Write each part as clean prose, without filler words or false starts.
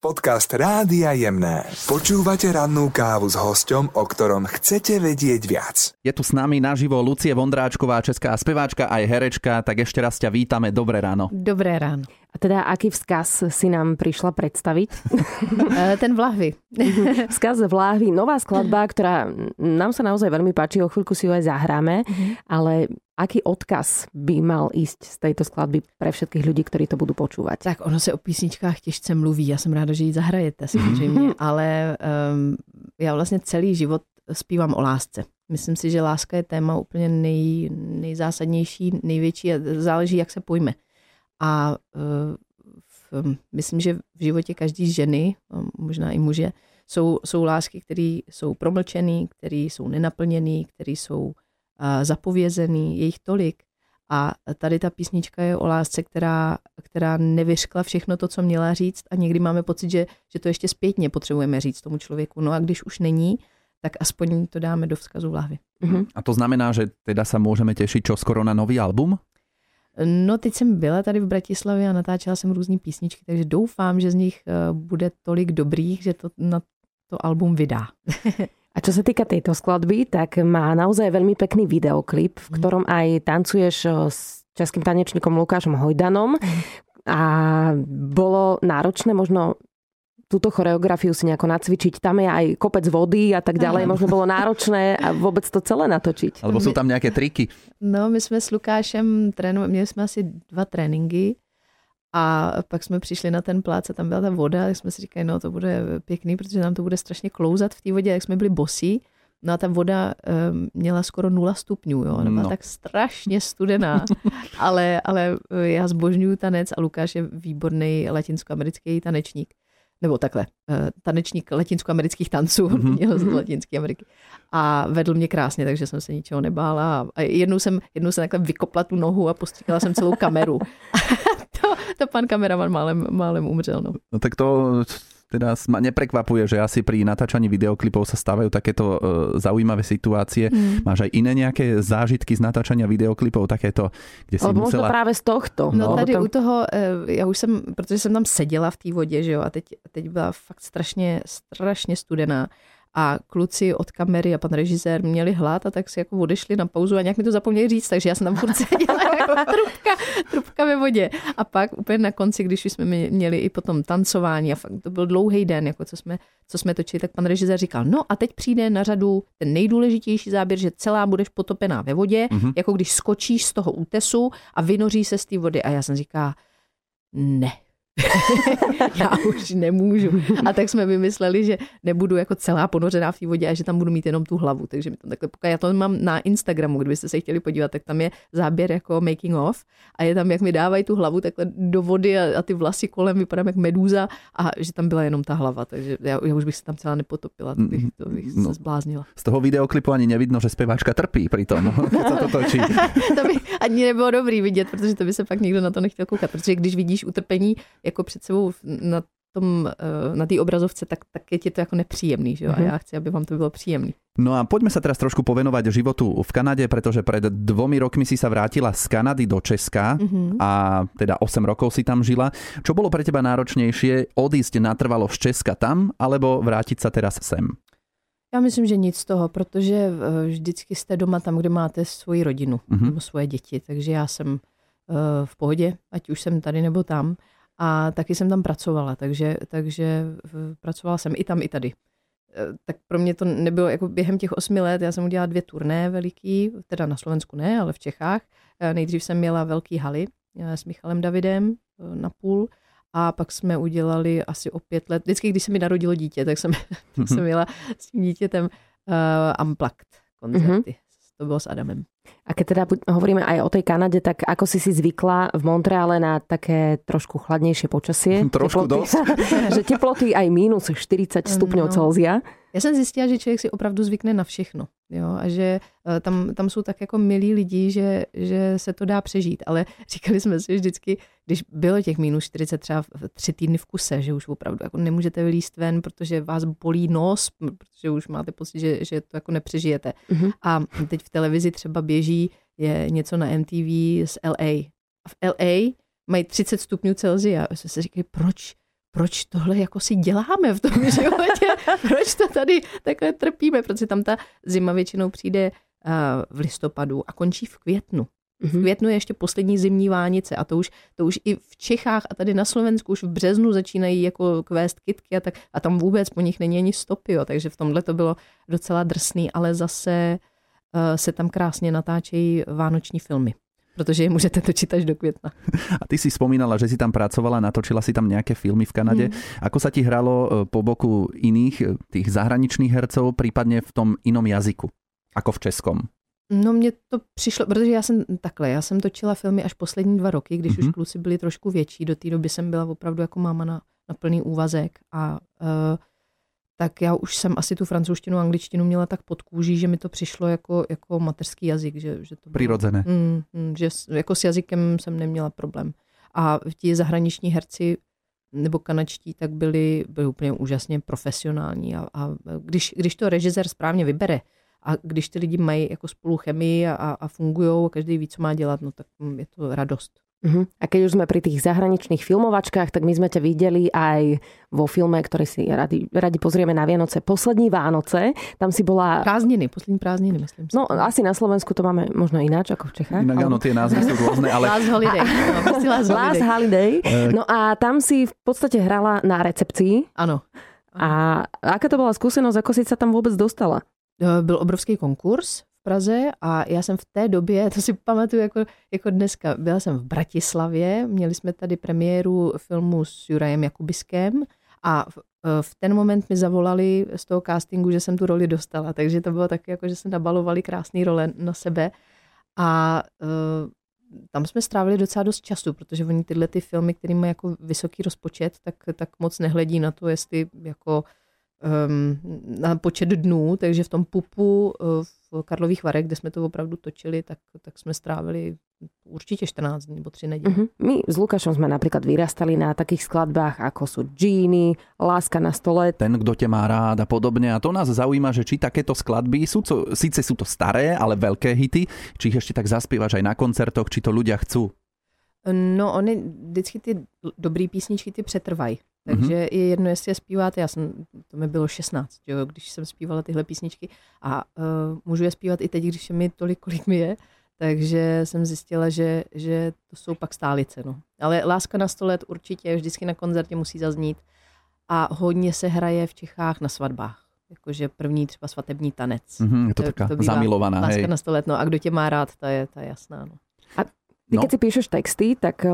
Podcast Rádia Jemné. Počúvate rannú kávu s hosťom, o ktorom chcete vedieť viac. Je tu s nami naživo Lucie Vondráčková, česká speváčka aj herečka, tak ešte raz ťa vítame. Dobré ráno. Dobré ráno. A teda, aký vzkaz si nám prišla predstaviť? Ten v lahvi. Vzkaz v lahvi. Nová skladba, ktorá nám sa naozaj veľmi páči. O chvíľku si ju aj zahráme. Ale aký odkaz by mal ísť z tejto skladby pre všetkých ľudí, ktorí to budú počúvať? Tak ono se o písničkách těžce mluví. Já jsem ráda, že ji zahrajete, samozřejmě. Ale já vlastně celý život zpívám o lásce. Myslím si, že láska je téma úplně nejzásadnější, největší a záleží, jak se pojme. A myslím, že v životě každý ženy, možná i muže, jsou lásky, které jsou promlčené, které jsou nenaplněné, které jsou zapovězené, je jich tolik. A tady ta písnička je o lásce, která nevyřkla všechno to, co měla říct, a někdy máme pocit, že to ještě zpětně potřebujeme říct tomu člověku. No a když už není, tak aspoň to dáme do vzkazu v lahvi. Uh-huh. A to znamená, že teda sa můžeme těšit čo skoro na nový album? No, teď jsem byla tady v Bratislavě a natáčela jsem různý písničky, takže doufám, že z nich bude tolik dobrých, že to na to album vydá. A čo sa týka tejto skladby, tak má naozaj veľmi pekný videoklip, v ktorom aj tancuješ s českým tanečníkom Lukášom Hojdanom. A bolo náročné možno túto choreografiu si nejako nacvičiť. Tam je aj kopec vody a tak ďalej. Možno bolo náročné a vôbec to celé natočiť. Alebo sú tam nejaké triky? No, my sme s Lukášem trénovali, měli jsme asi 2 tréninky a pak jsme přišli na ten plác a tam byla ta voda, tak jsme si říkali, no to bude pěkný, protože nám to bude strašně klouzat v té vodě, jak jsme byli bosí. No a ta voda měla skoro 0 stupňů, jo. Ona byla tak strašně studená, ale já zbožňuju tanec a Lukáš je výborný latinskoamerický tanečník. Nebo takhle, tanečník latinskoamerických tanců, měl z Latinské Ameriky. A vedl mě krásně, takže jsem se ničeho nebála. A jednou jsem takhle vykopla tu nohu a postříkala jsem celou kameru. to pán kameraman málem umřel. No. No tak to teda ma neprekvapuje, že asi pri natáčaní videoklipov sa stávajú takéto zaujímavé situácie. Máš aj iné nejaké zážitky z natáčania videoklipov, takéto, kde si musela... Možno práve z tohto. No tady u toho, já už jsem, protože jsem tam seděla v té vodě, že jo, a teď byla fakt strašně studená. A kluci od kamery a pan režisér měli hlad, a tak si jako odešli na pauzu a nějak mi to zapomněli říct, takže já jsem tam furt seděla jako trubka ve vodě. A pak úplně na konci, když jsme měli i potom tancování a fakt to byl dlouhý den, jako co jsme točili, tak pan režisér říkal, no a teď přijde na řadu ten nejdůležitější záběr, že celá budeš potopená ve vodě, jako když skočíš z toho útesu a vynoří se z té vody. A já jsem říkala, ne. Já už nemůžu. A tak jsme vymysleli, že nebudu jako celá ponořená v té vodě a že tam budu mít jenom tu hlavu. Takže mi tam takhle puká. Já to mám na Instagramu, kdybyste se chtěli podívat, tak tam je záběr jako making of a je tam, jak mi dávají tu hlavu takhle do vody a ty vlasy kolem, vypadám jak medúza a že tam byla jenom ta hlava. Takže já už bych se tam celá nepotopila, to bych se zbláznila. Z toho videoklipu ani nevidno, že zpěváčka trpí při tom, co to točí. To by ani nebylo dobrý vidět, protože to by se pak nikdo na to nechtěl koukat, protože když vidíš utrpení jako před sebou na té obrazovce, tak je ti to jako nepříjemný, že jo? A já chci, aby vám to bylo příjemný. No a poďme sa teraz trošku povenovať životu v Kanade, pretože pred 2 rokmi si sa vrátila z Kanady do Česka a teda 8 rokov si tam žila. Čo bolo pre teba náročnejšie, odísť natrvalo z Česka tam, alebo vrátiť sa teraz sem? Já myslím, že nic z toho, protože vždycky jste doma tam, kde máte svoji rodinu nebo svoje děti, takže já jsem v pohodě, ať už jsem tady nebo tam. A taky jsem tam pracovala, takže pracovala jsem i tam, i tady. Tak pro mě to nebylo, jako během těch 8 let, já jsem udělala 2 turné veliký, teda na Slovensku ne, ale v Čechách. Nejdřív jsem měla velký haly s Michalem Davidem na půl a pak jsme udělali asi o 5 let, vždycky, když se mi narodilo dítě, tak jsem měla s tím dítětem Unplugged koncerty. To bolo s Adamem. A keď teda hovoríme aj o tej Kanade, tak ako si zvykla v Montreale na také trošku chladnejšie počasie? Trošku dosť. Že teploty aj minus 40 stupňov Celzia. Já jsem zjistila, že člověk si opravdu zvykne na všechno. Jo? A že tam jsou tak jako milí lidi, že se to dá přežít. Ale říkali jsme si vždycky, když bylo těch minus 40 třeba 3 týdny v kuse, že už opravdu jako nemůžete vylíst ven, protože vás bolí nos, protože už máte pocit, že to jako nepřežijete. A teď v televizi třeba běží je něco na MTV z LA. A v LA mají 30 stupňů Celsia. A se říkají, proč? proč tohle jako si děláme v tom životě, proč to tady takhle trpíme, protože tam ta zima většinou přijde v listopadu a končí v květnu. V květnu je ještě poslední zimní vánice a to už i v Čechách a tady na Slovensku už v březnu začínají jako kvést kytky a tak a tam vůbec po nich není ani stopy, jo, takže v tomhle to bylo docela drsný, ale zase se tam krásně natáčejí vánoční filmy, protože je můžete točit až do května. A ty si spomínala, že si tam pracovala, natočila si tam nějaké filmy v Kanadě. Ako sa ti hralo po boku iných tých zahraničných hercov, případně v tom inom jazyku, ako v českom? No mně to přišlo, protože já jsem točila filmy až poslední 2 roky, když už kluci byli trošku větší, do té doby jsem byla opravdu jako máma na plný úvazek a tak já už jsem asi tu francouzštinu a angličtinu měla tak pod kůží, že mi to přišlo jako mateřský jazyk. Že to bylo přirozené. Že jako s jazykem jsem neměla problém. A ti zahraniční herci nebo kanačtí tak byli úplně úžasně profesionální a když to režisér správně vybere, a když ty lidi mají jako spolu chemii a fungujou a každý ví, co má dělat, no tak je to radost. A keď už sme pri tých zahraničných filmovačkách, tak my sme ťa videli aj vo filme, ktorý si radi pozrieme na Vianoce, Poslední Vánoce. Tam si bola... Poslední prázdniny, myslím si. No, asi na Slovensku to máme možno ináč, ako v Čechách. Inak áno, tie názvy sú rôzne, ale... Last Holiday. No a tam si v podstate hrala na recepcii. Áno. A aká to bola skúsenosť, ako si sa tam vôbec dostala? Byl obrovský konkurs v Praze a já jsem v té době, to si pamatuju jako dneska, byla jsem v Bratislavě, měli jsme tady premiéru filmu s Jurajem Jakubiskem a v ten moment mi zavolali z toho castingu, že jsem tu roli dostala, takže to bylo tak, jako, že se nabalovali krásné role na sebe a tam jsme strávili docela dost času, protože oni tyhle ty filmy, které mají jako vysoký rozpočet, tak moc nehledí na to, jestli jako... na počet dnů, takže v tom pupu v Karlových Varech, kde jsme to opravdu točili, tak jsme strávili určitě 14 dní nebo 3 neděle. My s Lukášom jsme například vyrastali na takých skladbách, jako jsou Džíny, Láska na stole. Ten, kdo tě má rád a podobně. A to nás zaujíma, že či takéto skladby sú, sice sú to staré, ale velké hity, či ich ešte tak zaspívaš aj na koncertoch, či to ľudia chcú. No, oni vždycky ty dobrý písničky ty přetrvají. Takže je jedno, jestli je zpíváte, to mi bylo 16, jo, když jsem zpívala tyhle písničky a můžu je zpívat i teď, když je mi tolik, kolik mi je, takže jsem zjistila, že to jsou pak stálice. No. Ale Láska na 100 let určitě vždycky na koncertě musí zaznít a hodně se hraje v Čechách na svatbách. Jakože první třeba svatební tanec. Je to taká zamilovaná. Láska na 100 let, no a kdo tě má rád, ta je jasná. No. Ty keď si píšeš texty, tak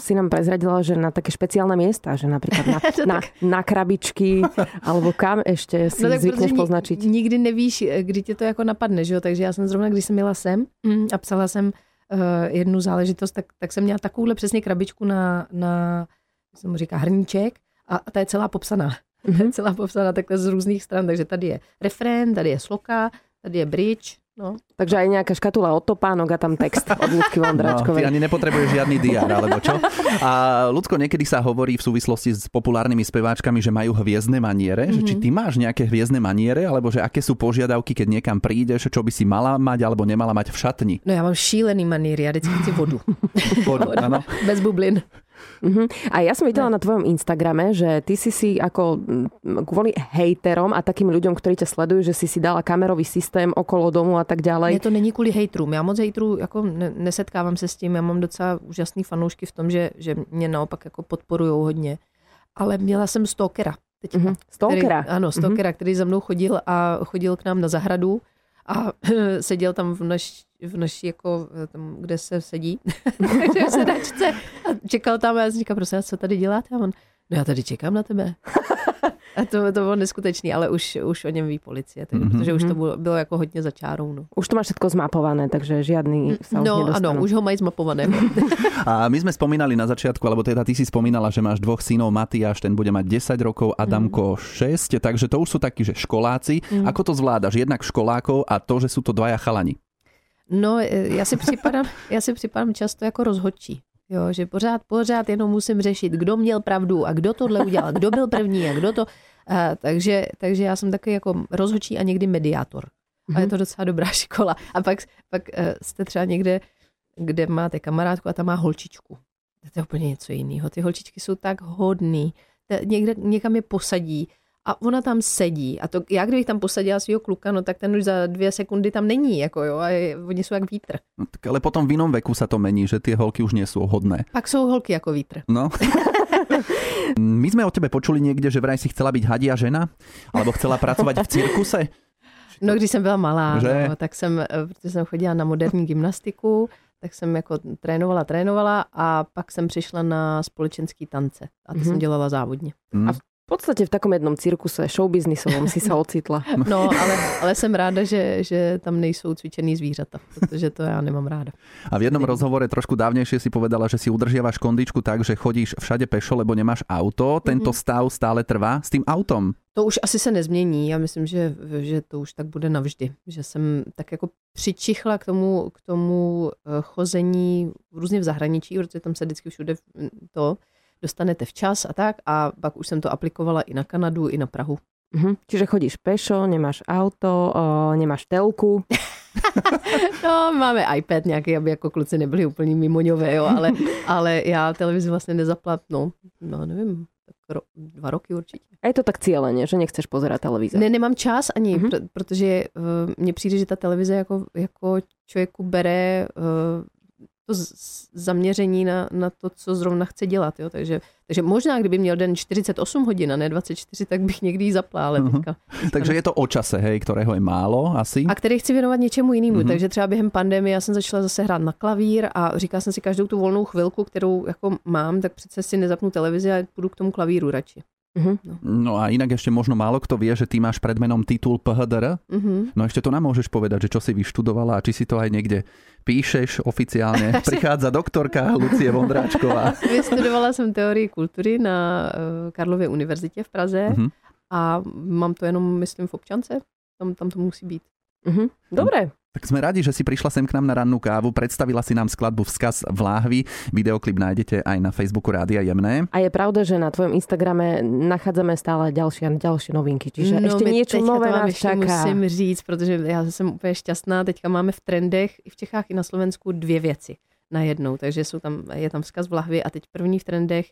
si nám prezradila, že na také špeciálne miesta, že napríklad na krabičky, alebo kam ešte si zvykneš poznačiť. Nikdy nevíš, kdy tě to jako napadne, že jo? Takže já jsem zrovna, když jsem jela sem a psala jsem jednu záležitost, tak jsem měla takovouhle přesně krabičku na jak se mu říká, hrníček a ta je celá popsaná. Takhle z různých stran, takže tady je refrén, tady je sloka, tady je bridge. No. Takže aj nejaká škatula od Topánok a tam text od Lucky Vondráčkovej. No, ty ani nepotrebuješ žiadny diár, alebo čo? A Lucko, niekedy sa hovorí v súvislosti s populárnymi speváčkami, že majú hviezdne maniere. Že či ty máš nejaké hviezdne maniere, alebo že aké sú požiadavky, keď niekam prídeš, čo by si mala mať alebo nemala mať v šatni? No ja mám šílený manier, ja vždycky chci vodu. Vodu, áno. Bez bublin. A ja som videla na tvojom Instagrame, že ty si ako kvôli hejterom a takým ľuďom, ktorí ťa sledujú, že si dala kamerový systém okolo domu a tak ďalej. Nie, to není kvôli hejterům. Ja moc hejterů jako nesetkávám se s tím. Ja mám docela úžasný fanoušky v tom, že mě naopak jako podporujou hodně. Ale měla jsem stalkera. Teďka, stalkera, který za mnou chodil k nám na zahradu a seděl tam v naší jako tam, kde se sedí, v sedačce a čekal tam a já jsem říkala, prosím, co tady děláte? A on, no já tady čekám na tebe. A to bylo neskutečný, ale už o něm ví policie, tak, protože už to bylo jako hodně za čárou. No. Už to máš všetko zmapované, takže žiadny sa už nedostanú. Ano, už ho mají zmapované. A my sme spomínali na začiatku, alebo teda ty si spomínala, že máš 2 synov, Matiáš, ten bude mať 10 rokov, Adamko 6, takže to už sú takí, že školáci. Ako to zvládaš? Jednak školákov a to, že sú to 2 chalani. No, já si připadám často jako rozhodčí. Jo, že pořád jenom musím řešit, kdo měl pravdu a kdo tohle udělal, kdo byl první a kdo to... Takže já jsem taky jako rozhodčí a někdy mediátor. A je to docela dobrá škola. A pak jste třeba někde, kde máte kamarádku a ta má holčičku. to je úplně něco jiného. Ty holčičky jsou tak hodný. Někam je posadí a ona tam sedí. A to, já kdybych tam posadila svýho kluka, no tak ten už za 2 sekundy tam není, jako jo, a oni jsou jak vítr. No, tak ale potom v jinom veku se to mení, že ty holky už nejsou hodné. Pak jsou holky jako vítr. No. My jsme o tebe počuli někde, že vraj si chcela být hadia žena, alebo chcela pracovat v cirkuse. No, když jsem byla malá, no, tak jsem, protože jsem chodila na moderní gymnastiku, tak jsem jako trénovala a pak jsem přišla na společenský tance a to jsem dělala závodně. A v podstate v takom jednom cirkuse, showbiznisovom si sa ocitla. No, ale som ráda, že tam nejsou cvičený zvířata, pretože to ja nemám ráda. A v jednom rozhovore trošku dávnejšie si povedala, že si udržiavaš kondičku tak, že chodíš všade pešo, lebo nemáš auto. Tento stav stále trvá s tým autom. To už asi se nezmění. Ja myslím, že to už tak bude navždy. Že som tak jako přičichla k tomu chození různě v zahraničí, protože tam se vždycky všude to dostanete včas a tak, a pak už jsem to aplikovala i na Kanadu, i na Prahu. Čiže chodíš pešo, nemáš auto, nemáš telku. No, máme iPad nějaký, aby jako kluci nebyli úplně mimoňové, jo, ale já televizi vlastně nezaplatnu, no nevím, 2 roky určitě. A je to tak cíleně, že nechceš pozerať televize? Ne, nemám čas ani, protože mně přijde, že ta televize jako člověku bere to zaměření na to, co zrovna chce dělat. Jo? Takže možná, kdyby měl den 48 hodin a ne 24, tak bych někdy ji zapla. Takže je to o čase, hej, kterého je málo asi. A který chci věnovat něčemu jinému. Takže třeba během pandemie já jsem začala zase hrát na klavír a říkala jsem si, každou tu volnou chvilku, kterou jako mám, tak přece si nezapnu televizi a půjdu k tomu klavíru radši. No a inak ešte možno málo kto vie, že ty máš pred menom titul PHDR. No ešte to nám môžeš povedať, že čo si vyštudovala a či si to aj niekde píšeš oficiálne. Prichádza doktorka Lucie Vondráčková. Vystudovala som teórii kultury na Karlově univerzitě v Praze a mám to jenom, myslím, v občance. Tam to musí být. Dobre. Tak sme radi, že si prišla sem k nám na rannú kávu, predstavila si nám skladbu Vzkaz v láhvi. Videoklip nájdete aj na Facebooku Rádia Jemné. A je pravda, že na tvojom Instagrame nachádzame stále ďalšie novinky, čiže ešte niečo nové nás čaká. Musím říct, protože ja som úplne šťastná, teďka máme v trendech i v Čechách i na Slovensku 2 věci najednou, takže je tam Vzkaz v láhvi a teď první v trendech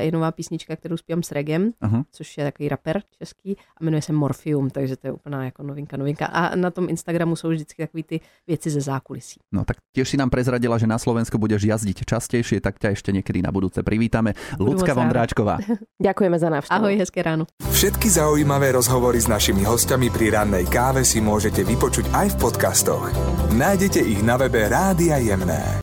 je nová písnička, kterou zpívám s Regem, což je takový rapper český a jmenuje se Morfium, takže to je úplná jako novinka. A na tom Instagramu jsou vždycky takový ty věci ze zákulisí. No tak tiež si nám prezradila, že na Slovensku budeš jazdiť častejšie, tak ťa ešte niekedy na budúce privítame. Lucka Vondráčková. Ďakujeme za návštevu. Ahoj, hezké ráno. Všetky zaujímavé rozhovory s našimi hosťami pri rannej káve si môžete vypočuť aj v podcastoch. Nájdete ich na webe Rádia Jemné.